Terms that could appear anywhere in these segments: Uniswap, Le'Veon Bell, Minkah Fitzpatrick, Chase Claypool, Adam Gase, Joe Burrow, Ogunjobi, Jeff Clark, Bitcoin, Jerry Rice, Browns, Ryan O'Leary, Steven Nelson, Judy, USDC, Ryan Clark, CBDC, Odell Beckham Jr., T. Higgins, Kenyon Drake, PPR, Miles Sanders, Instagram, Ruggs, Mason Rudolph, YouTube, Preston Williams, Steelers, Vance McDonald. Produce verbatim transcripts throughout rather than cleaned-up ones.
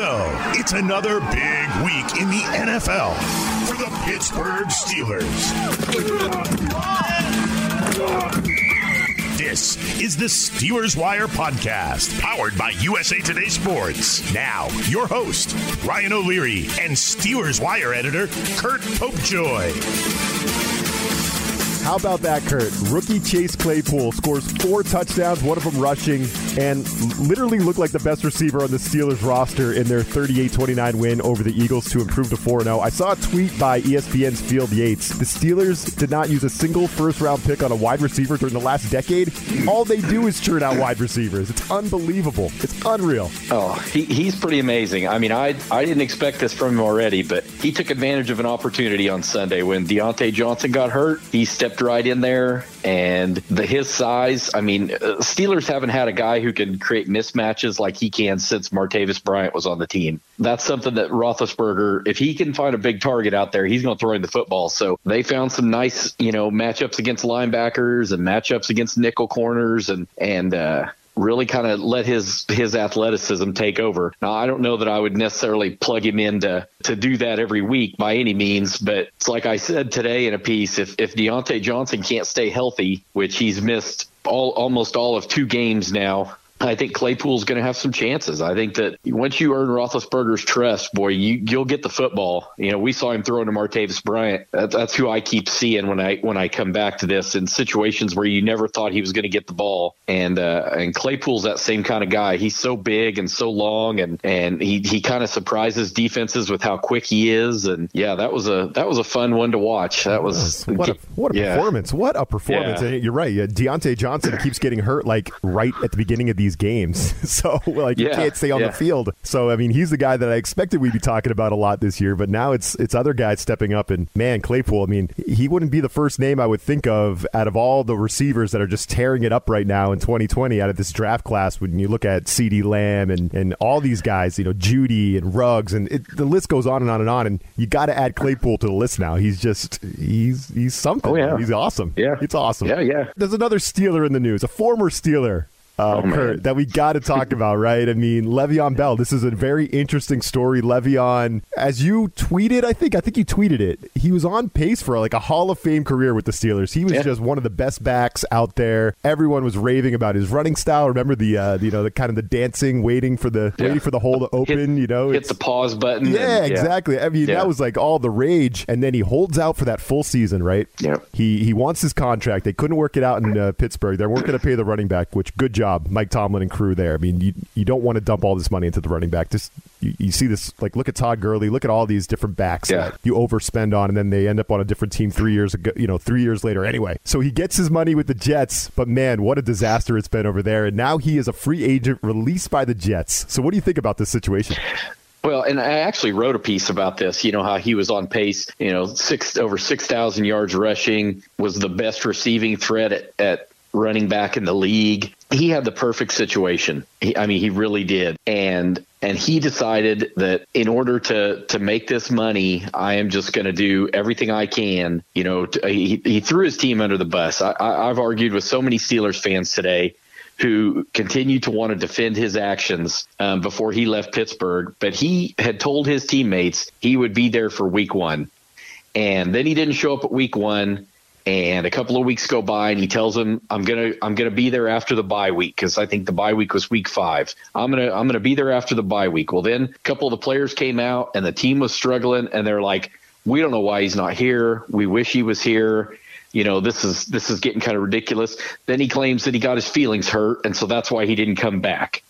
go. It's another big week in the N F L for the Pittsburgh Steelers. This is the Steelers Wire podcast, powered by U S A Today Sports. Now, your host, Ryan O'Leary, and Steelers Wire editor, Curt Popejoy. How about that, Curt? Rookie Chase Claypool scores four touchdowns, one of them rushing, and literally looked like the best receiver on the Steelers roster in their thirty-eight twenty-nine win over the Eagles to improve to four and oh. I saw a tweet by E S P N's Field Yates. The Steelers did not use a single first-round pick on a wide receiver during the last decade. All they do is churn out wide receivers. It's unbelievable. It's unreal. Oh, he, he's pretty amazing. I mean, I, I didn't expect this from him already, but he took advantage of an opportunity on Sunday when Diontae Johnson got hurt. He stepped right in there, and the his size, I mean, Steelers haven't had a guy who can create mismatches like he can since Martavis Bryant was on the team. That's something that Roethlisberger, if he can find a big target out there, he's going to throw in the football. So they found some nice, you know, matchups against linebackers and matchups against nickel corners, and and uh really kind of let his his athleticism take over. Now, I don't know that I would necessarily plug him in to, to do that every week by any means, but it's like I said today in a piece, if, if Diontae Johnson can't stay healthy, which he's missed all almost all of two games now, I think Claypool's going to have some chances. I think that once you earn Roethlisberger's trust, boy, you, you'll get the football. You know, we saw him throwing to Martavis Bryant. That, that's who I keep seeing when I when I come back to this in situations where you never thought he was going to get the ball. And uh, and Claypool's that same kind of guy. He's so big and so long, and and he, he kind of surprises defenses with how quick he is. And yeah, that was a that was a fun one to watch. That was what a, what a yeah. performance. What a performance. Yeah. And you're right. Yeah, Diontae Johnson keeps getting hurt like right at the beginning of these games, so like yeah, you can't stay on yeah. the field. So I mean, he's the guy that I expected we'd be talking about a lot this year, but now it's it's other guys stepping up. And man, Claypool, I mean, he wouldn't be the first name I would think of out of all the receivers that are just tearing it up right now in twenty twenty out of this draft class. When you look at C D Lamb and and all these guys, you know, Judy and Ruggs, and it, the list goes on and on and on. And you got to add Claypool to the list now. He's just he's he's something. Oh, yeah. He's awesome. Yeah, it's awesome. Yeah, yeah. There's another Steeler in the news, a former Steeler. Uh, oh, Curt, that we got to talk about, right? I mean, Le'Veon Bell, this is a very interesting story. Le'Veon, as you tweeted, I think, I think you tweeted it, he was on pace for like a Hall of Fame career with the Steelers. He was yeah. just one of the best backs out there. Everyone was raving about his running style. Remember the, uh, you know, the kind of the dancing, waiting for the yeah. waiting for the hole to open, hit, you know? Hit the pause button. Yeah, and, exactly. Yeah. I mean, yeah. that was like all the rage. And then he holds out for that full season, right? Yeah. He, he wants his contract. They couldn't work it out in uh, Pittsburgh. They weren't going to pay the running back, which, good job, Mike Tomlin and crew there. I mean, you you don't want to dump all this money into the running back. Just you, you see this, like, look at Todd Gurley, look at all these different backs yeah. that you overspend on, and then they end up on a different team three years ago, you know, three years later anyway. So he gets his money with the Jets, but man, what a disaster it's been over there. And now he is a free agent released by the Jets. So what do you think about this situation? Well, and I actually wrote a piece about this, you know, how he was on pace, you know, six over six thousand yards rushing, was the best receiving threat at, at running back in the league. He had the perfect situation. He, I mean, he really did. And and he decided that in order to, to make this money, I am just going to do everything I can. You know, to, he, he threw his team under the bus. I, I, I've argued with so many Steelers fans today who continued to want to defend his actions um, before he left Pittsburgh. But he had told his teammates he would be there for week one. And then he didn't show up at week one. And a couple of weeks go by, and he tells them, "I'm gonna, I'm gonna be there after the bye week, because I think the bye week was week five. I'm gonna, I'm gonna be there after the bye week." Well, then a couple of the players came out, and the team was struggling, and they're like, "We don't know why he's not here. We wish he was here. You know, this is, this is getting kind of ridiculous." Then he claims that he got his feelings hurt, and so that's why he didn't come back.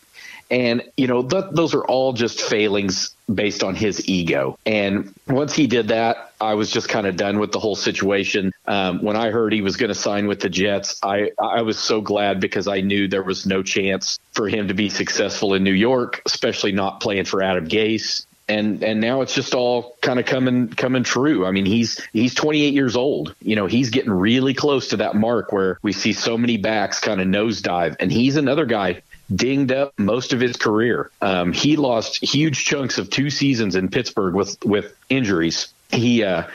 And you know, th- those are all just failings based on his ego. And once he did that, I was just kind of done with the whole situation. Um, when I heard he was going to sign with the Jets, I, I was so glad, because I knew there was no chance for him to be successful in New York, especially not playing for Adam Gase. And and now it's just all kind of coming coming true. I mean, he's he's twenty-eight years old. You know, he's getting really close to that mark where we see so many backs kind of nosedive. And he's another guy dinged up most of his career. Um, he lost huge chunks of two seasons in Pittsburgh with with injuries. He uh,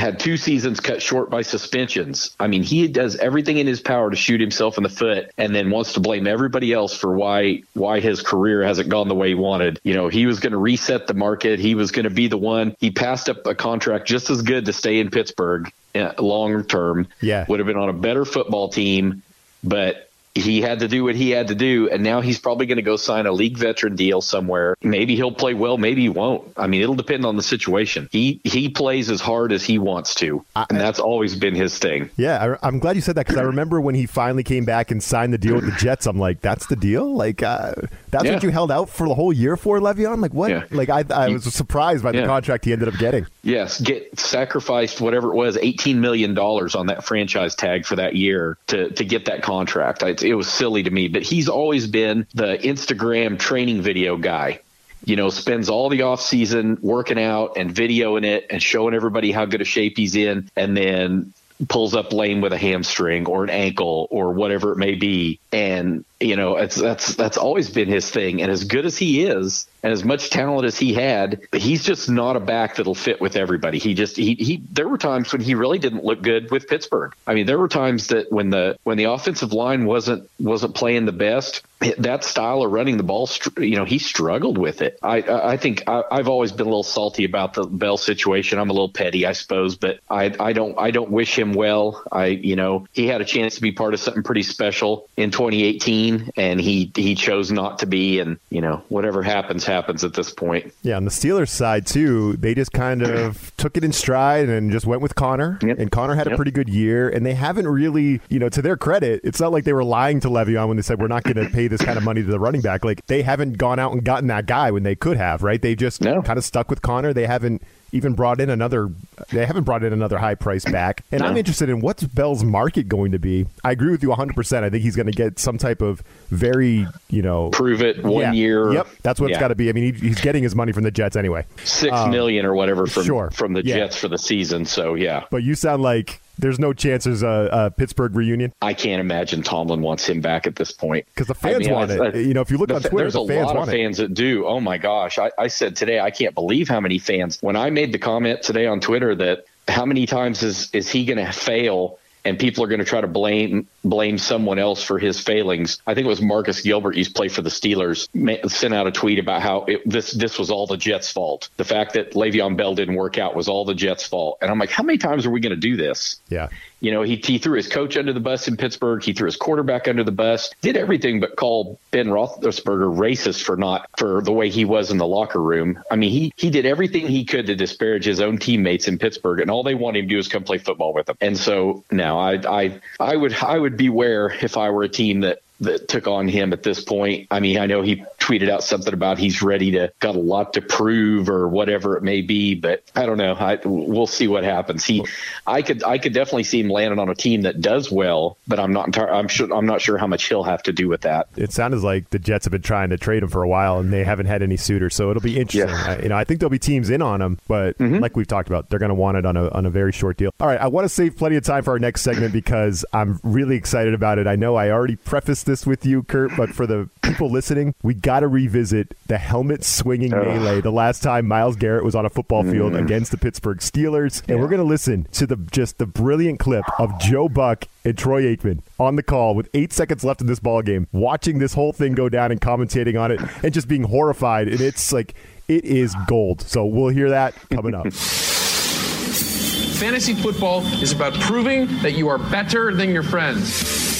had two seasons cut short by suspensions. I mean, he does everything in his power to shoot himself in the foot and then wants to blame everybody else for why why his career hasn't gone the way he wanted. You know, he was going to reset the market. He was going to be the one. He passed up a contract just as good to stay in Pittsburgh long term. Yeah. Would have been on a better football team, but he had to do what he had to do, and now he's probably going to go sign a league veteran deal somewhere. Maybe he'll play well, maybe he won't. I mean, it'll depend on the situation. He he plays as hard as he wants to, I, and that's always been his thing. Yeah, I, I'm glad you said that, because I remember when he finally came back and signed the deal with the Jets, I'm like, that's the deal? Like, uh, that's yeah. what you held out for the whole year for, Le'Veon? Like, what? Yeah. Like, I, I was surprised by the yeah. contract he ended up getting. Yes, get sacrificed whatever it was, eighteen million dollars on that franchise tag for that year to, to get that contract. I, It was silly to me, but he's always been the Instagram training video guy. You know, spends all the off season working out and videoing it and showing everybody how good a shape he's in, and then pulls up lame with a hamstring or an ankle or whatever it may be. And, you know, it's, that's that's always been his thing. And as good as he is and as much talent as he had, he's just not a back that'll fit with everybody. He just he, he there were times when he really didn't look good with Pittsburgh. I mean, there were times that when the when the offensive line wasn't wasn't playing the best, that style of running the ball, you know, he struggled with it. I I think I, I've always been a little salty about the Bell situation. I'm a little petty, I suppose, but I I don't I don't wish him well. I you know, he had a chance to be part of something pretty special in twenty eighteen. And he, he chose not to be, and, you know, whatever happens, happens at this point. Yeah, on the Steelers side, too, they just kind of took it in stride and just went with Connor. Yep. And Connor had yep. a pretty good year, and they haven't really, you know, to their credit, it's not like they were lying to Le'Veon when they said, we're not going to pay this kind of money to the running back. Like, they haven't gone out and gotten that guy when they could have, right? They just no. kind of stuck with Connor. They haven't even brought in another they haven't brought in another high price back. And no. I'm interested in what's Bell's market going to be. I agree with you one hundred percent. I think he's going to get some type of very, you know, prove it one yeah, year. Yep. That's what yeah. it's got to be. I mean, he, he's getting his money from the Jets anyway. Six um, million or whatever from, sure. from the yeah. Jets for the season. So, yeah. But you sound like there's no chance there's a, a Pittsburgh reunion. I can't imagine Tomlin wants him back at this point. Because the fans I mean, want I, it. I, you know, if you look the, on Twitter, there's the fans a lot want of fans it. that do. Oh, my gosh. I, I said today, I can't believe how many fans. When I made the comment today on Twitter that how many times is, is he going to fail and people are going to try to blame blame someone else for his failings. I think it was Marcus Gilbert, who's played for the Steelers, sent out a tweet about how it, this this was all the Jets' fault. The fact that Le'Veon Bell didn't work out was all the Jets' fault. And I'm like, how many times are we going to do this? Yeah. You know, he, he threw his coach under the bus in Pittsburgh. He threw his quarterback under the bus, did everything but call Ben Roethlisberger racist for not for the way he was in the locker room. I mean, he, he did everything he could to disparage his own teammates in Pittsburgh, and all they wanted him to do is come play football with them. And so now I I I would I would beware if I were a team that that took on him at this point. I mean, I know he tweeted out something about he's ready to got a lot to prove or whatever it may be, but I don't know. I, we'll see what happens. He, I could, I could definitely see him landing on a team that does well, but I'm not entirely, I'm sure, I'm not sure how much he'll have to do with that. It sounded like the Jets have been trying to trade him for a while and they haven't had any suitor, so it'll be interesting. Yeah. I, you know, I think there'll be teams in on him, but mm-hmm. like we've talked about, they're going to want it on a on a very short deal. All right, I want to save plenty of time for our next segment because I'm really excited about it. I know I already prefaced this with you, Curt, but for the people listening, we got to revisit the helmet swinging Ugh. melee the last time Myles Garrett was on a football field mm. against the Pittsburgh Steelers, and yeah. we're going to listen to the just the brilliant clip of Joe Buck and Troy Aikman on the call with eight seconds left in this ball game, watching this whole thing go down and commentating on it and just being horrified. And it's like it is gold. So we'll hear that coming up. Fantasy football is about proving that you are better than your friends.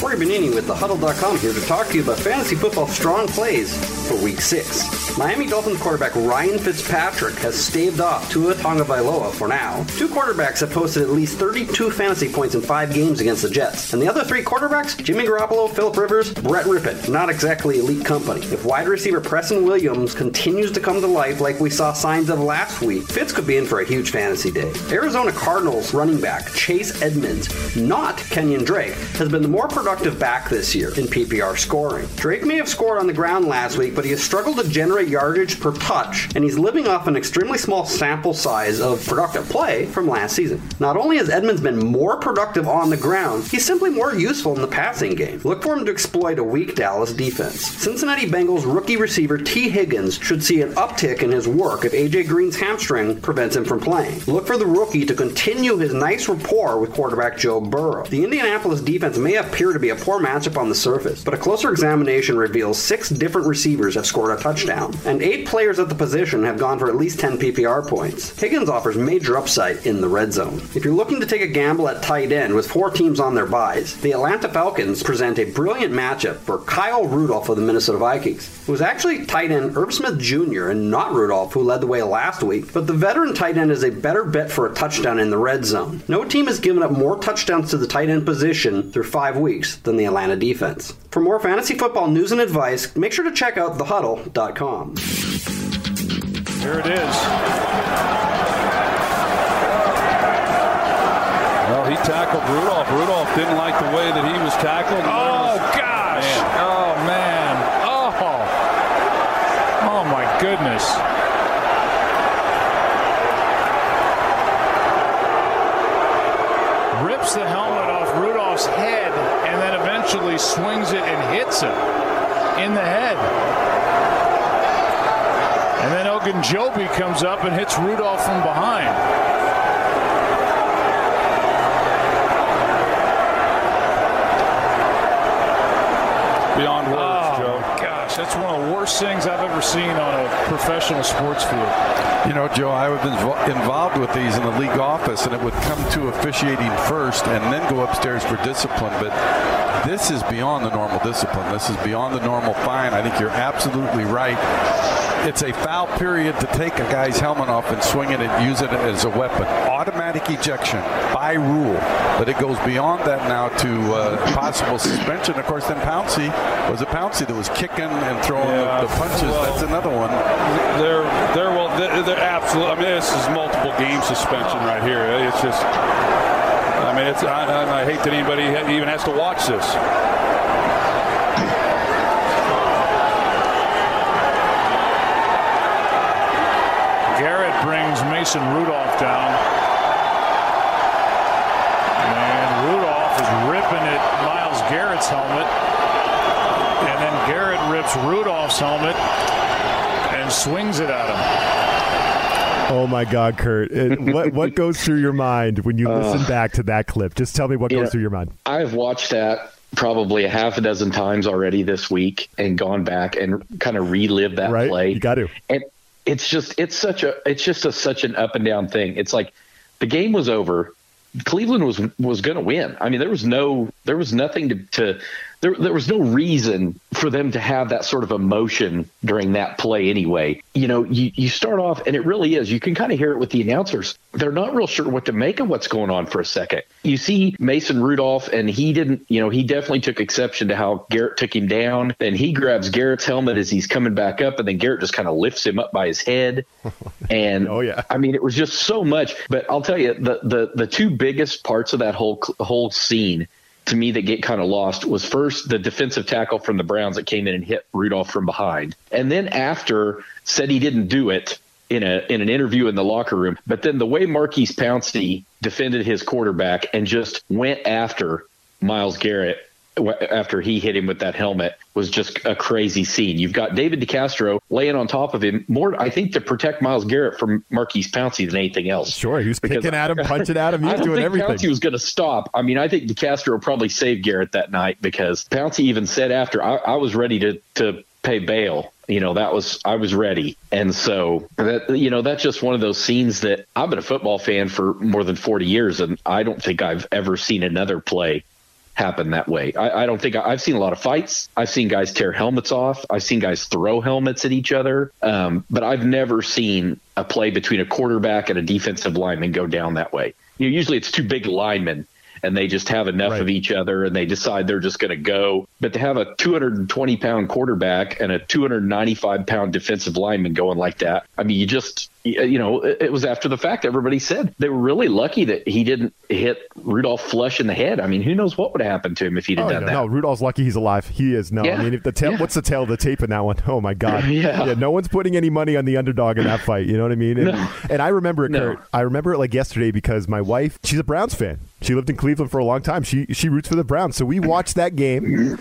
Corey Bonini with the huddle dot com here to talk to you about fantasy football strong plays for week six. Miami Dolphins quarterback Ryan Fitzpatrick has staved off Tua Tagovailoa for now. Two quarterbacks have posted at least thirty-two fantasy points in five games against the Jets. And the other three quarterbacks, Jimmy Garoppolo, Phillip Rivers, Brett Rippett, not exactly elite company. If wide receiver Preston Williams continues to come to life like we saw signs of last week, Fitz could be in for a huge fantasy day. Arizona Cardinals running back Chase Edmonds, not Kenyon Drake, has been the more productive back this year in P P R scoring. Drake may have scored on the ground last week, but he has struggled to generate yardage per touch, and he's living off an extremely small sample size of productive play from last season. Not only has Edmonds been more productive on the ground, he's simply more useful in the passing game. Look for him to exploit a weak Dallas defense. Cincinnati Bengals rookie receiver T. Higgins should see an uptick in his work if A J. Green's hamstring prevents him from playing. Look for the rookie to continue his nice rapport with quarterback Joe Burrow. The Indianapolis defense may appear to be a poor matchup on the surface, but a closer examination reveals six different receivers have scored a touchdown, and eight players at the position have gone for at least ten P P R points. Higgins offers major upside in the red zone. If you're looking to take a gamble at tight end with four teams on their buys, the Atlanta Falcons present a brilliant matchup for Kyle Rudolph of the Minnesota Vikings. It was actually tight end Irv Smith Junior and not Rudolph who led the way last week, but the veteran tight end is a better bet for a touchdown in the red zone. No team has given up more touchdowns to the tight end position through five weeks than the Atlanta defense. For more fantasy football news and advice, make sure to check out the huddle dot com. Here it is. Well, he tackled Rudolph. Rudolph didn't like the way that he was tackled. Oh, gosh. Man. Oh, man. Oh. Oh, my goodness. Rips the helmet off Rudolph's head and then eventually swings it and hits him in the head. And then Ogunjobi comes up and hits Rudolph from behind. Beyond words, oh, Joe. Gosh, that's one of the worst things I've ever seen on a professional sports field. You know, Joe, I have been involved with these in the league office, and it would come to officiating first and then go upstairs for discipline. But this is beyond the normal discipline. This is beyond the normal fine. I think you're absolutely right. It's a foul period to take a guy's helmet off and swing it and use it as a weapon. Automatic ejection by rule. But it goes beyond that now to uh, possible suspension. Of course, then Pouncey was a Pouncey that was kicking and throwing yeah, the, the punches. Well, that's another one. They're, they're, well, they're, they're absolutely. I mean, this is multiple game suspension right here. It's just... I mean, it's, I, I hate that anybody even has to watch this. Garrett brings Mason Rudolph down. And Rudolph is ripping at Myles Garrett's helmet. And then Garrett rips Rudolph's helmet and swings it at him. Oh, my God, Curt. It, what what goes through your mind when you listen uh, back to that clip? Just tell me what goes know, through your mind. I've watched that probably a half a dozen times already this week and gone back and kind of relived that right? play. You got to. And it's just it's such a it's just a, such an up and down thing. It's like the game was over. Cleveland was was going to win. I mean, there was no there was nothing to, to there there was no reason for them to have that sort of emotion during that play anyway. You know, you, you start off and it really is. You can kind of hear it with the announcers. They're not real sure what to make of what's going on for a second. You see Mason Rudolph and he didn't, you know, he definitely took exception to how Garrett took him down. Then he grabs Garrett's helmet as he's coming back up and then Garrett just kind of lifts him up by his head. And oh, yeah. I mean, it was just so much. But I'll tell you, the the, the two biggest parts of that whole whole scene to me that get kind of lost was first the defensive tackle from the Browns that came in and hit Rudolph from behind. And then after said he didn't do it in a in an interview in the locker room. But then the way Maurkice Pouncey defended his quarterback and just went after Myles Garrett after he hit him with that helmet was just a crazy scene. You've got David DeCastro laying on top of him more, I think, to protect Myles Garrett from Maurkice Pouncey than anything else. Sure, he was because kicking at him, punching at him, he was doing everything. I don't think Pouncey was going to stop. I mean, I think DeCastro probably saved Garrett that night because Pouncey even said after, I, I was ready to, to pay bail. You know, that was, I was ready. And so, that, you know, that's just one of those scenes that I've been a football fan for more than forty years, and I don't think I've ever seen another play happen that way. I, I don't think I, I've seen a lot of fights. I've seen guys tear helmets off. I've seen guys throw helmets at each other. Um, but I've never seen a play between a quarterback and a defensive lineman go down that way. You know, usually it's two big linemen and they just have enough right. of each other and they decide they're just going to go. But to have a two hundred twenty pound quarterback and a two hundred ninety-five pound defensive lineman going like that, I mean, you just, you know, it was after the fact. Everybody said they were really lucky that he didn't hit Rudolph flush in the head. I mean, who knows what would have happened to him if he'd oh, done yeah, that? No, Rudolph's lucky he's alive. He is. No, yeah. I mean, if the tail, yeah. what's the tail of the tape in that one? Oh my God. yeah. yeah. No one's putting any money on the underdog in that fight. You know what I mean? And, no. and I remember it, no. Kurt. I remember it like yesterday because my wife, she's a Browns fan. She lived in Cleveland for a long time. She she roots for the Browns. So we watched that game,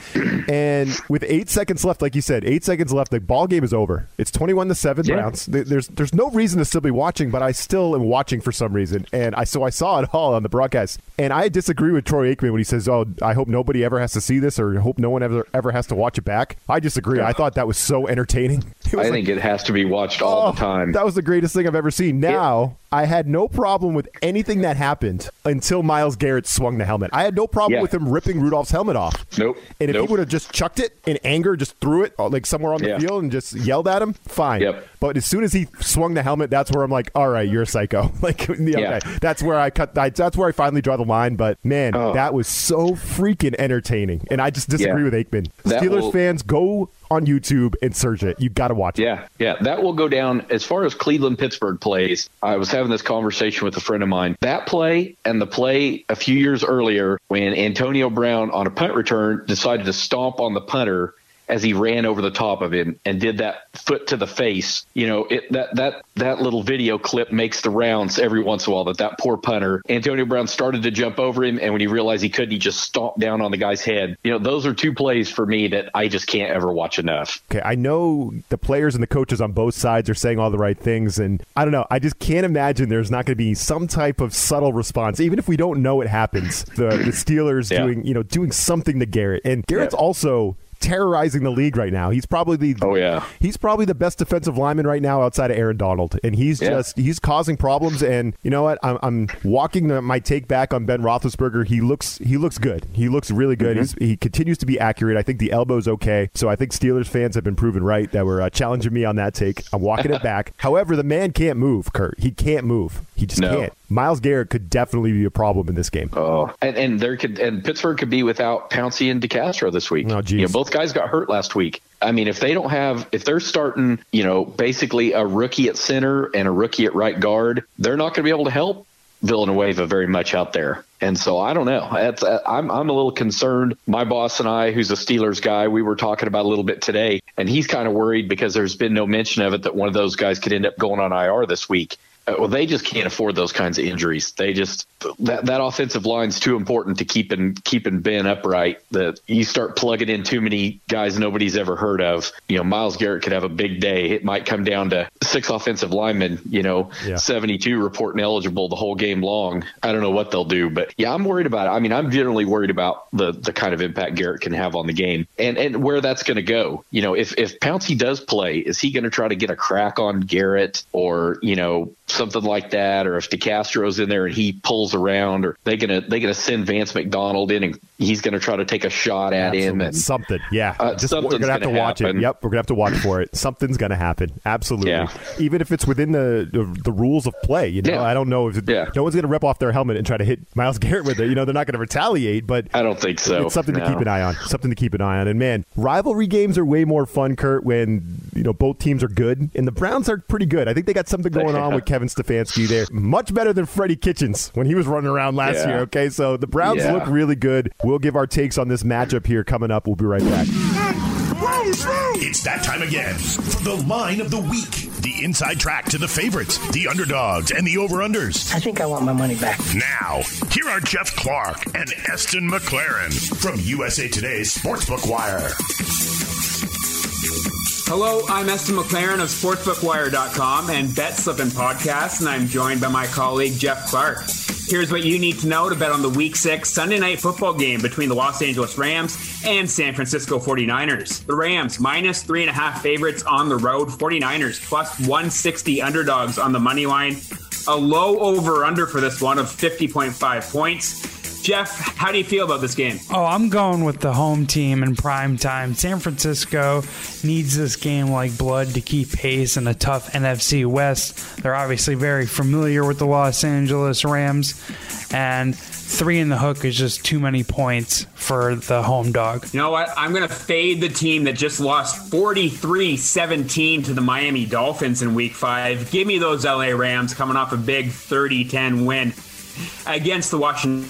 and with eight seconds left, like you said, eight seconds left, the ball game is over. It's twenty-one to seven yeah. Browns. There's there's no reason to still be watching, but I still am watching for some reason. And I so I saw it all on the broadcast. And I disagree with Troy Aikman when he says, oh, I hope nobody ever has to see this, or hope no one ever, ever has to watch it back. I disagree. I thought that was so entertaining. Was I like, think it has to be watched all oh, the time. That was the greatest thing I've ever seen. Now, it, I had no problem with anything that happened until Myles Garrett swung the helmet. I had no problem yeah. with him ripping Rudolph's helmet off. Nope. And if nope. he would have just chucked it in anger, just threw it like somewhere on the yeah. field and just yelled at him, fine. Yep. But as soon as he swung the helmet, that's where I'm like, all right, you're a psycho. Like, okay, yeah. that's where I cut. I, that's where I finally draw the line. But man, oh. that was so freaking entertaining. And I just disagree yeah. with Aikman. That Steelers will- fans, go on YouTube and search it. You've got to watch it. Yeah, yeah. That will go down. As far as Cleveland-Pittsburgh plays, I was having this conversation with a friend of mine. That play and the play a few years earlier when Antonio Brown on a punt return decided to stomp on the punter as he ran over the top of him and did that foot to the face, you know, it, that that that little video clip makes the rounds every once in a while. That that poor punter, Antonio Brown, started to jump over him, and when he realized he couldn't, he just stomped down on the guy's head. You know, those are two plays for me that I just can't ever watch enough. Okay, I know the players and the coaches on both sides are saying all the right things, and I don't know, I just can't imagine there's not going to be some type of subtle response, even if we don't know it happens. The, the Steelers yeah. doing, you know, doing something to Garrett, and Garrett's yeah. also terrorizing the league right now. He's probably the oh yeah he's probably the best defensive lineman right now outside of Aaron Donald, and he's yeah. just he's causing problems. And you know what, I'm, I'm walking the, my take back on Ben Roethlisberger. He looks he looks good. He looks really good. Mm-hmm. He's, he continues to be accurate. I think the elbow's okay. So I think Steelers fans have been proven right that were uh, challenging me on that take. I'm walking it back. However, the man can't move, Kurt. He can't move. He just no. can't. Myles Garrett could definitely be a problem in this game. Oh, and, and there could and Pittsburgh could be without Pouncey and DeCastro this week. Oh, geez. You know, both guys got hurt last week. I mean, if they don't have, if they're starting, you know, basically a rookie at center and a rookie at right guard, they're not going to be able to help Villanueva very much out there. And so I don't know. That's, I'm I'm a little concerned. My boss and I, who's a Steelers guy, we were talking about a little bit today, and he's kind of worried because there's been no mention of it that one of those guys could end up going on I R this week. Uh, well, they just can't afford those kinds of injuries. They just that, that offensive line's too important to keep in keeping Ben upright. That you start plugging in too many guys nobody's ever heard of. You know, Myles Garrett could have a big day. It might come down to six offensive linemen. You know, yeah. seventy-two reporting eligible the whole game long. I don't know what they'll do, but yeah, I'm worried about it. I mean, I'm generally worried about the the kind of impact Garrett can have on the game and and where that's going to go. You know, if if Pouncey does play, is he going to try to get a crack on Garrett or you know? something like that, or if DeCastro's in there and he pulls around, or they're gonna they're gonna send Vance McDonald in and he's gonna try to take a shot at absolutely. him and something. Yeah, uh, just we're gonna have to gonna watch happen. it. Yep, we're gonna have to watch for it. Something's gonna happen. Absolutely. Yeah. Even if it's within the the, the rules of play, you know, yeah. I don't know if it, yeah. no one's gonna rip off their helmet and try to hit Myles Garrett with it. You know, they're not gonna retaliate, but I don't think so. It's something no. to keep an eye on. Something to keep an eye on. And man, rivalry games are way more fun, Kurt, when you know both teams are good, and the Browns are pretty good. I think they got something going on with Kevin. Kevin Stefanski there. Much better than Freddie Kitchens when he was running around last yeah. year. Okay, so the Browns yeah. look really good. We'll give our takes on this matchup here coming up. We'll be right back. It's that time again for the line of the week. The inside track to the favorites, the underdogs, and the over-unders. I think I want my money back. Now, here are Jeff Clark and Esten McLaren from U S A Today's Sportsbook Wire. Hello, I'm Esten McLaren of Sportsbook Wire dot com and Bet Slippin' Podcast, and I'm joined by my colleague Jeff Clark. Here's what you need to know to bet on the Week six Sunday Night Football game between the Los Angeles Rams and San Francisco forty-niners. The Rams, minus three and a half favorites on the road. forty-niners, plus one sixty underdogs on the money line. A low over-under for this one of fifty point five points. Jeff, how do you feel about this game? Oh, I'm going with the home team in prime time. San Francisco needs this game like blood to keep pace in a tough N F C West. They're obviously very familiar with the Los Angeles Rams, and three in the hook is just too many points for the home dog. You know what? I'm going to fade the team that just lost forty-three seventeen to the Miami Dolphins in week five. Give me those L A Rams coming off a big thirty ten win against the Washington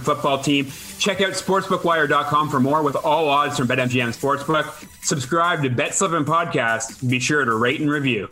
football team. Check out sportsbook wire dot com for more with all odds from BetMGM Sportsbook. Subscribe to Bet Slippin' Podcast. Be sure to rate and review.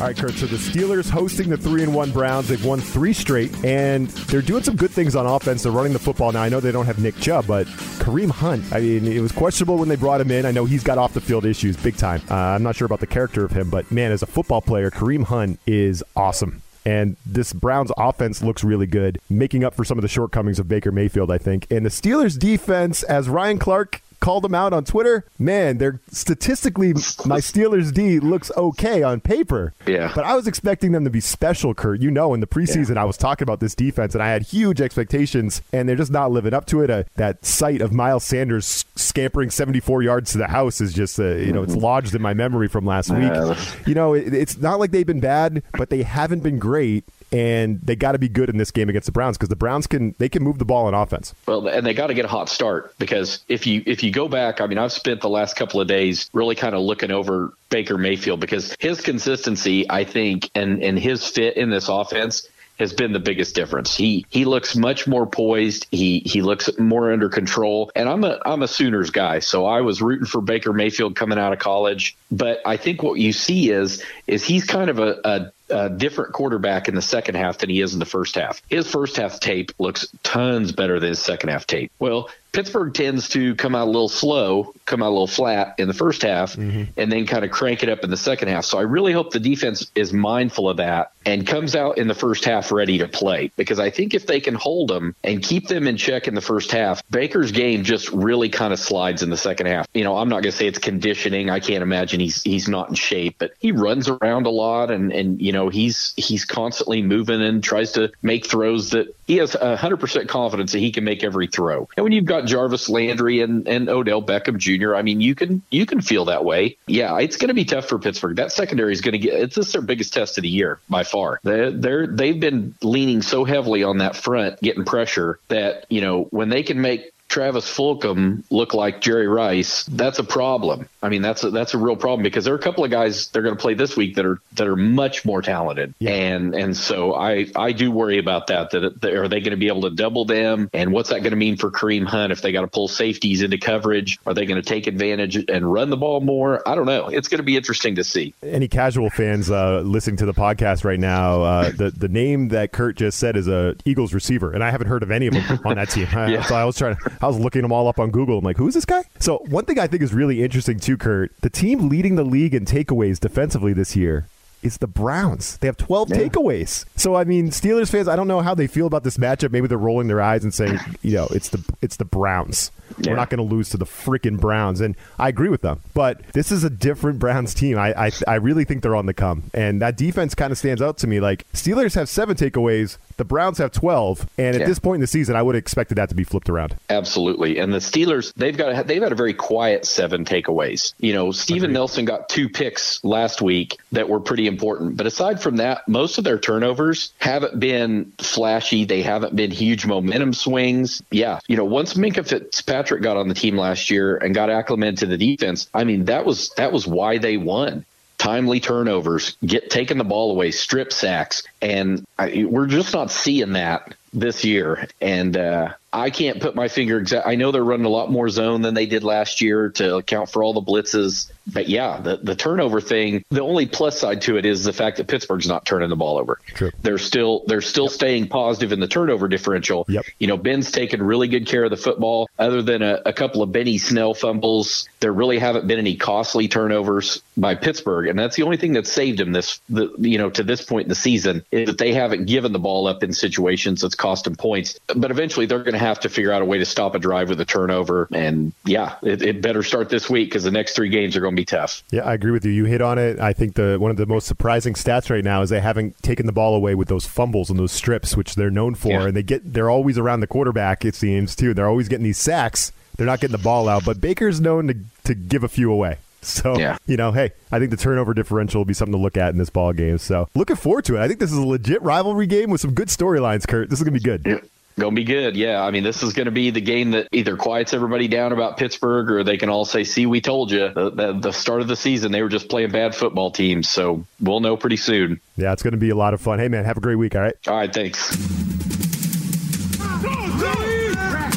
All right, Curt, so the Steelers hosting the three and one Browns. They've won three straight, and they're doing some good things on offense. They're running the football. Now, I know they don't have Nick Chubb, but Kareem Hunt, I mean, it was questionable when they brought him in. I know he's got off-the-field issues big time. Uh, I'm not sure about the character of him, but, man, as a football player, Kareem Hunt is awesome. And this Browns offense looks really good, making up for some of the shortcomings of Baker Mayfield, I think. And the Steelers defense, as Ryan Clark called them out on Twitter, man, they're statistically, my Steelers D looks okay on paper. Yeah. But I was expecting them to be special, Curt. You know, in the preseason, yeah. I was talking about this defense, and I had huge expectations, and they're just not living up to it. Uh, that sight of Miles Sanders scampering seventy-four yards to the house is just, uh, you know, it's lodged in my memory from last week. Uh, you know, it, it's not like they've been bad, but they haven't been great. And they got to be good in this game against the Browns because the Browns can they can move the ball on offense. Well, and they got to get a hot start because if you if you go back, I mean, I've spent the last couple of days really kind of looking over Baker Mayfield because his consistency, I think, and, and his fit in this offense has been the biggest difference. He he looks much more poised. He he looks more under control. And I'm a I'm a Sooners guy, so I was rooting for Baker Mayfield coming out of college. But I think what you see is is he's kind of a, a a different quarterback in the second half than he is in the first half. His first half tape looks tons better than his second half tape. Well, Pittsburgh tends to come out a little slow, come out a little flat in the first half, mm-hmm. and then kind of crank it up in the second half. So I really hope the defense is mindful of that and comes out in the first half ready to play, because I think if they can hold them and keep them in check in the first half, Baker's game just really kind of slides in the second half. You know, I'm not going to say it's conditioning. I can't imagine he's he's not in shape, but he runs around a lot, and, and you know, he's he's constantly moving and tries to make throws that he has one hundred percent confidence that he can make every throw. And when you've got Jarvis Landry and, and Odell Beckham Junior, I mean, you can you can feel that way. Yeah, it's going to be tough for Pittsburgh. That secondary is going to get it's this their biggest test of the year by far. They're, they're they've been leaning so heavily on that front, getting pressure that, you know, when they can make Travis Fulgham look like Jerry Rice, that's a problem. I mean, that's a, that's a real problem because there are a couple of guys they're going to play this week that are that are much more talented. Yeah. And and so I, I do worry about that. That Are they going to be able to double them? And what's that going to mean for Kareem Hunt if they got to pull safeties into coverage? Are they going to take advantage and run the ball more? I don't know. It's going to be interesting to see. Any casual fans uh, listening to the podcast right now, uh, the, the name that Curt just said is a Eagles receiver, and I haven't heard of any of them on that team. yeah. So I was trying to... I was looking them all up on Google. I'm like, who's this guy? So one thing I think is really interesting too, Curt, the team leading the league in takeaways defensively this year is the Browns. They have twelve yeah. takeaways. So, I mean, Steelers fans, I don't know how they feel about this matchup. Maybe they're rolling their eyes and saying, you know, it's the it's the Browns. Yeah. We're not going to lose to the freaking Browns. And I agree with them. But this is a different Browns team. I, I I really think they're on the come. And that defense kind of stands out to me. Like, Steelers have seven takeaways. The Browns have twelve. And at yeah. this point in the season, I would have expected that to be flipped around. Absolutely. And the Steelers, they've got they've had a very quiet seven takeaways. You know, Steven Nelson got two picks last week that were pretty important. But aside from that, most of their turnovers haven't been flashy. They haven't been huge momentum swings. Yeah. You know, once Minkah Fitzpatrick got on the team last year and got acclimated to the defense, I mean, that was that was why they won. Timely turnovers, get taking the ball away, strip sacks, and I, we're just not seeing that this year. And uh, I can't put my finger exact. I know they're running a lot more zone than they did last year to account for all the blitzes. But yeah, the, the turnover thing, the only plus side to it is the fact that Pittsburgh's not turning the ball over. True. They're still they're still yep. staying positive in the turnover differential. Yep. You know, Ben's taken really good care of the football. Other than a, a couple of Benny Snell fumbles, there really haven't been any costly turnovers by Pittsburgh. And that's the only thing that saved him this, the, you know, to this point in the season. is that they haven't given the ball up in situations that's cost them points. But eventually they're going to have to figure out a way to stop a drive with a turnover. And yeah, it, it better start this week because the next three games are going to be tough. Yeah, I agree with you. You hit on it. I think the one of the most surprising stats right now is they haven't taken the ball away with those fumbles and those strips, which they're known for. Yeah. And they get, they're always around the quarterback, it seems, too. They're always getting these sacks. They're not getting the ball out. But Baker's known to, to give a few away. So, yeah. you know, hey, I think the turnover differential will be something to look at in this ball game. So looking forward to it. I think this is a legit rivalry game with some good storylines, Curt. This is going to be good. Yeah. Going to be good. Yeah. I mean, this is going to be the game that either quiets everybody down about Pittsburgh or they can all say, see, we told you. The, the, the start of the season, they were just playing bad football teams. So we'll know pretty soon. Yeah, it's going to be a lot of fun. Hey, man, have a great week. All right. All right. Thanks.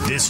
This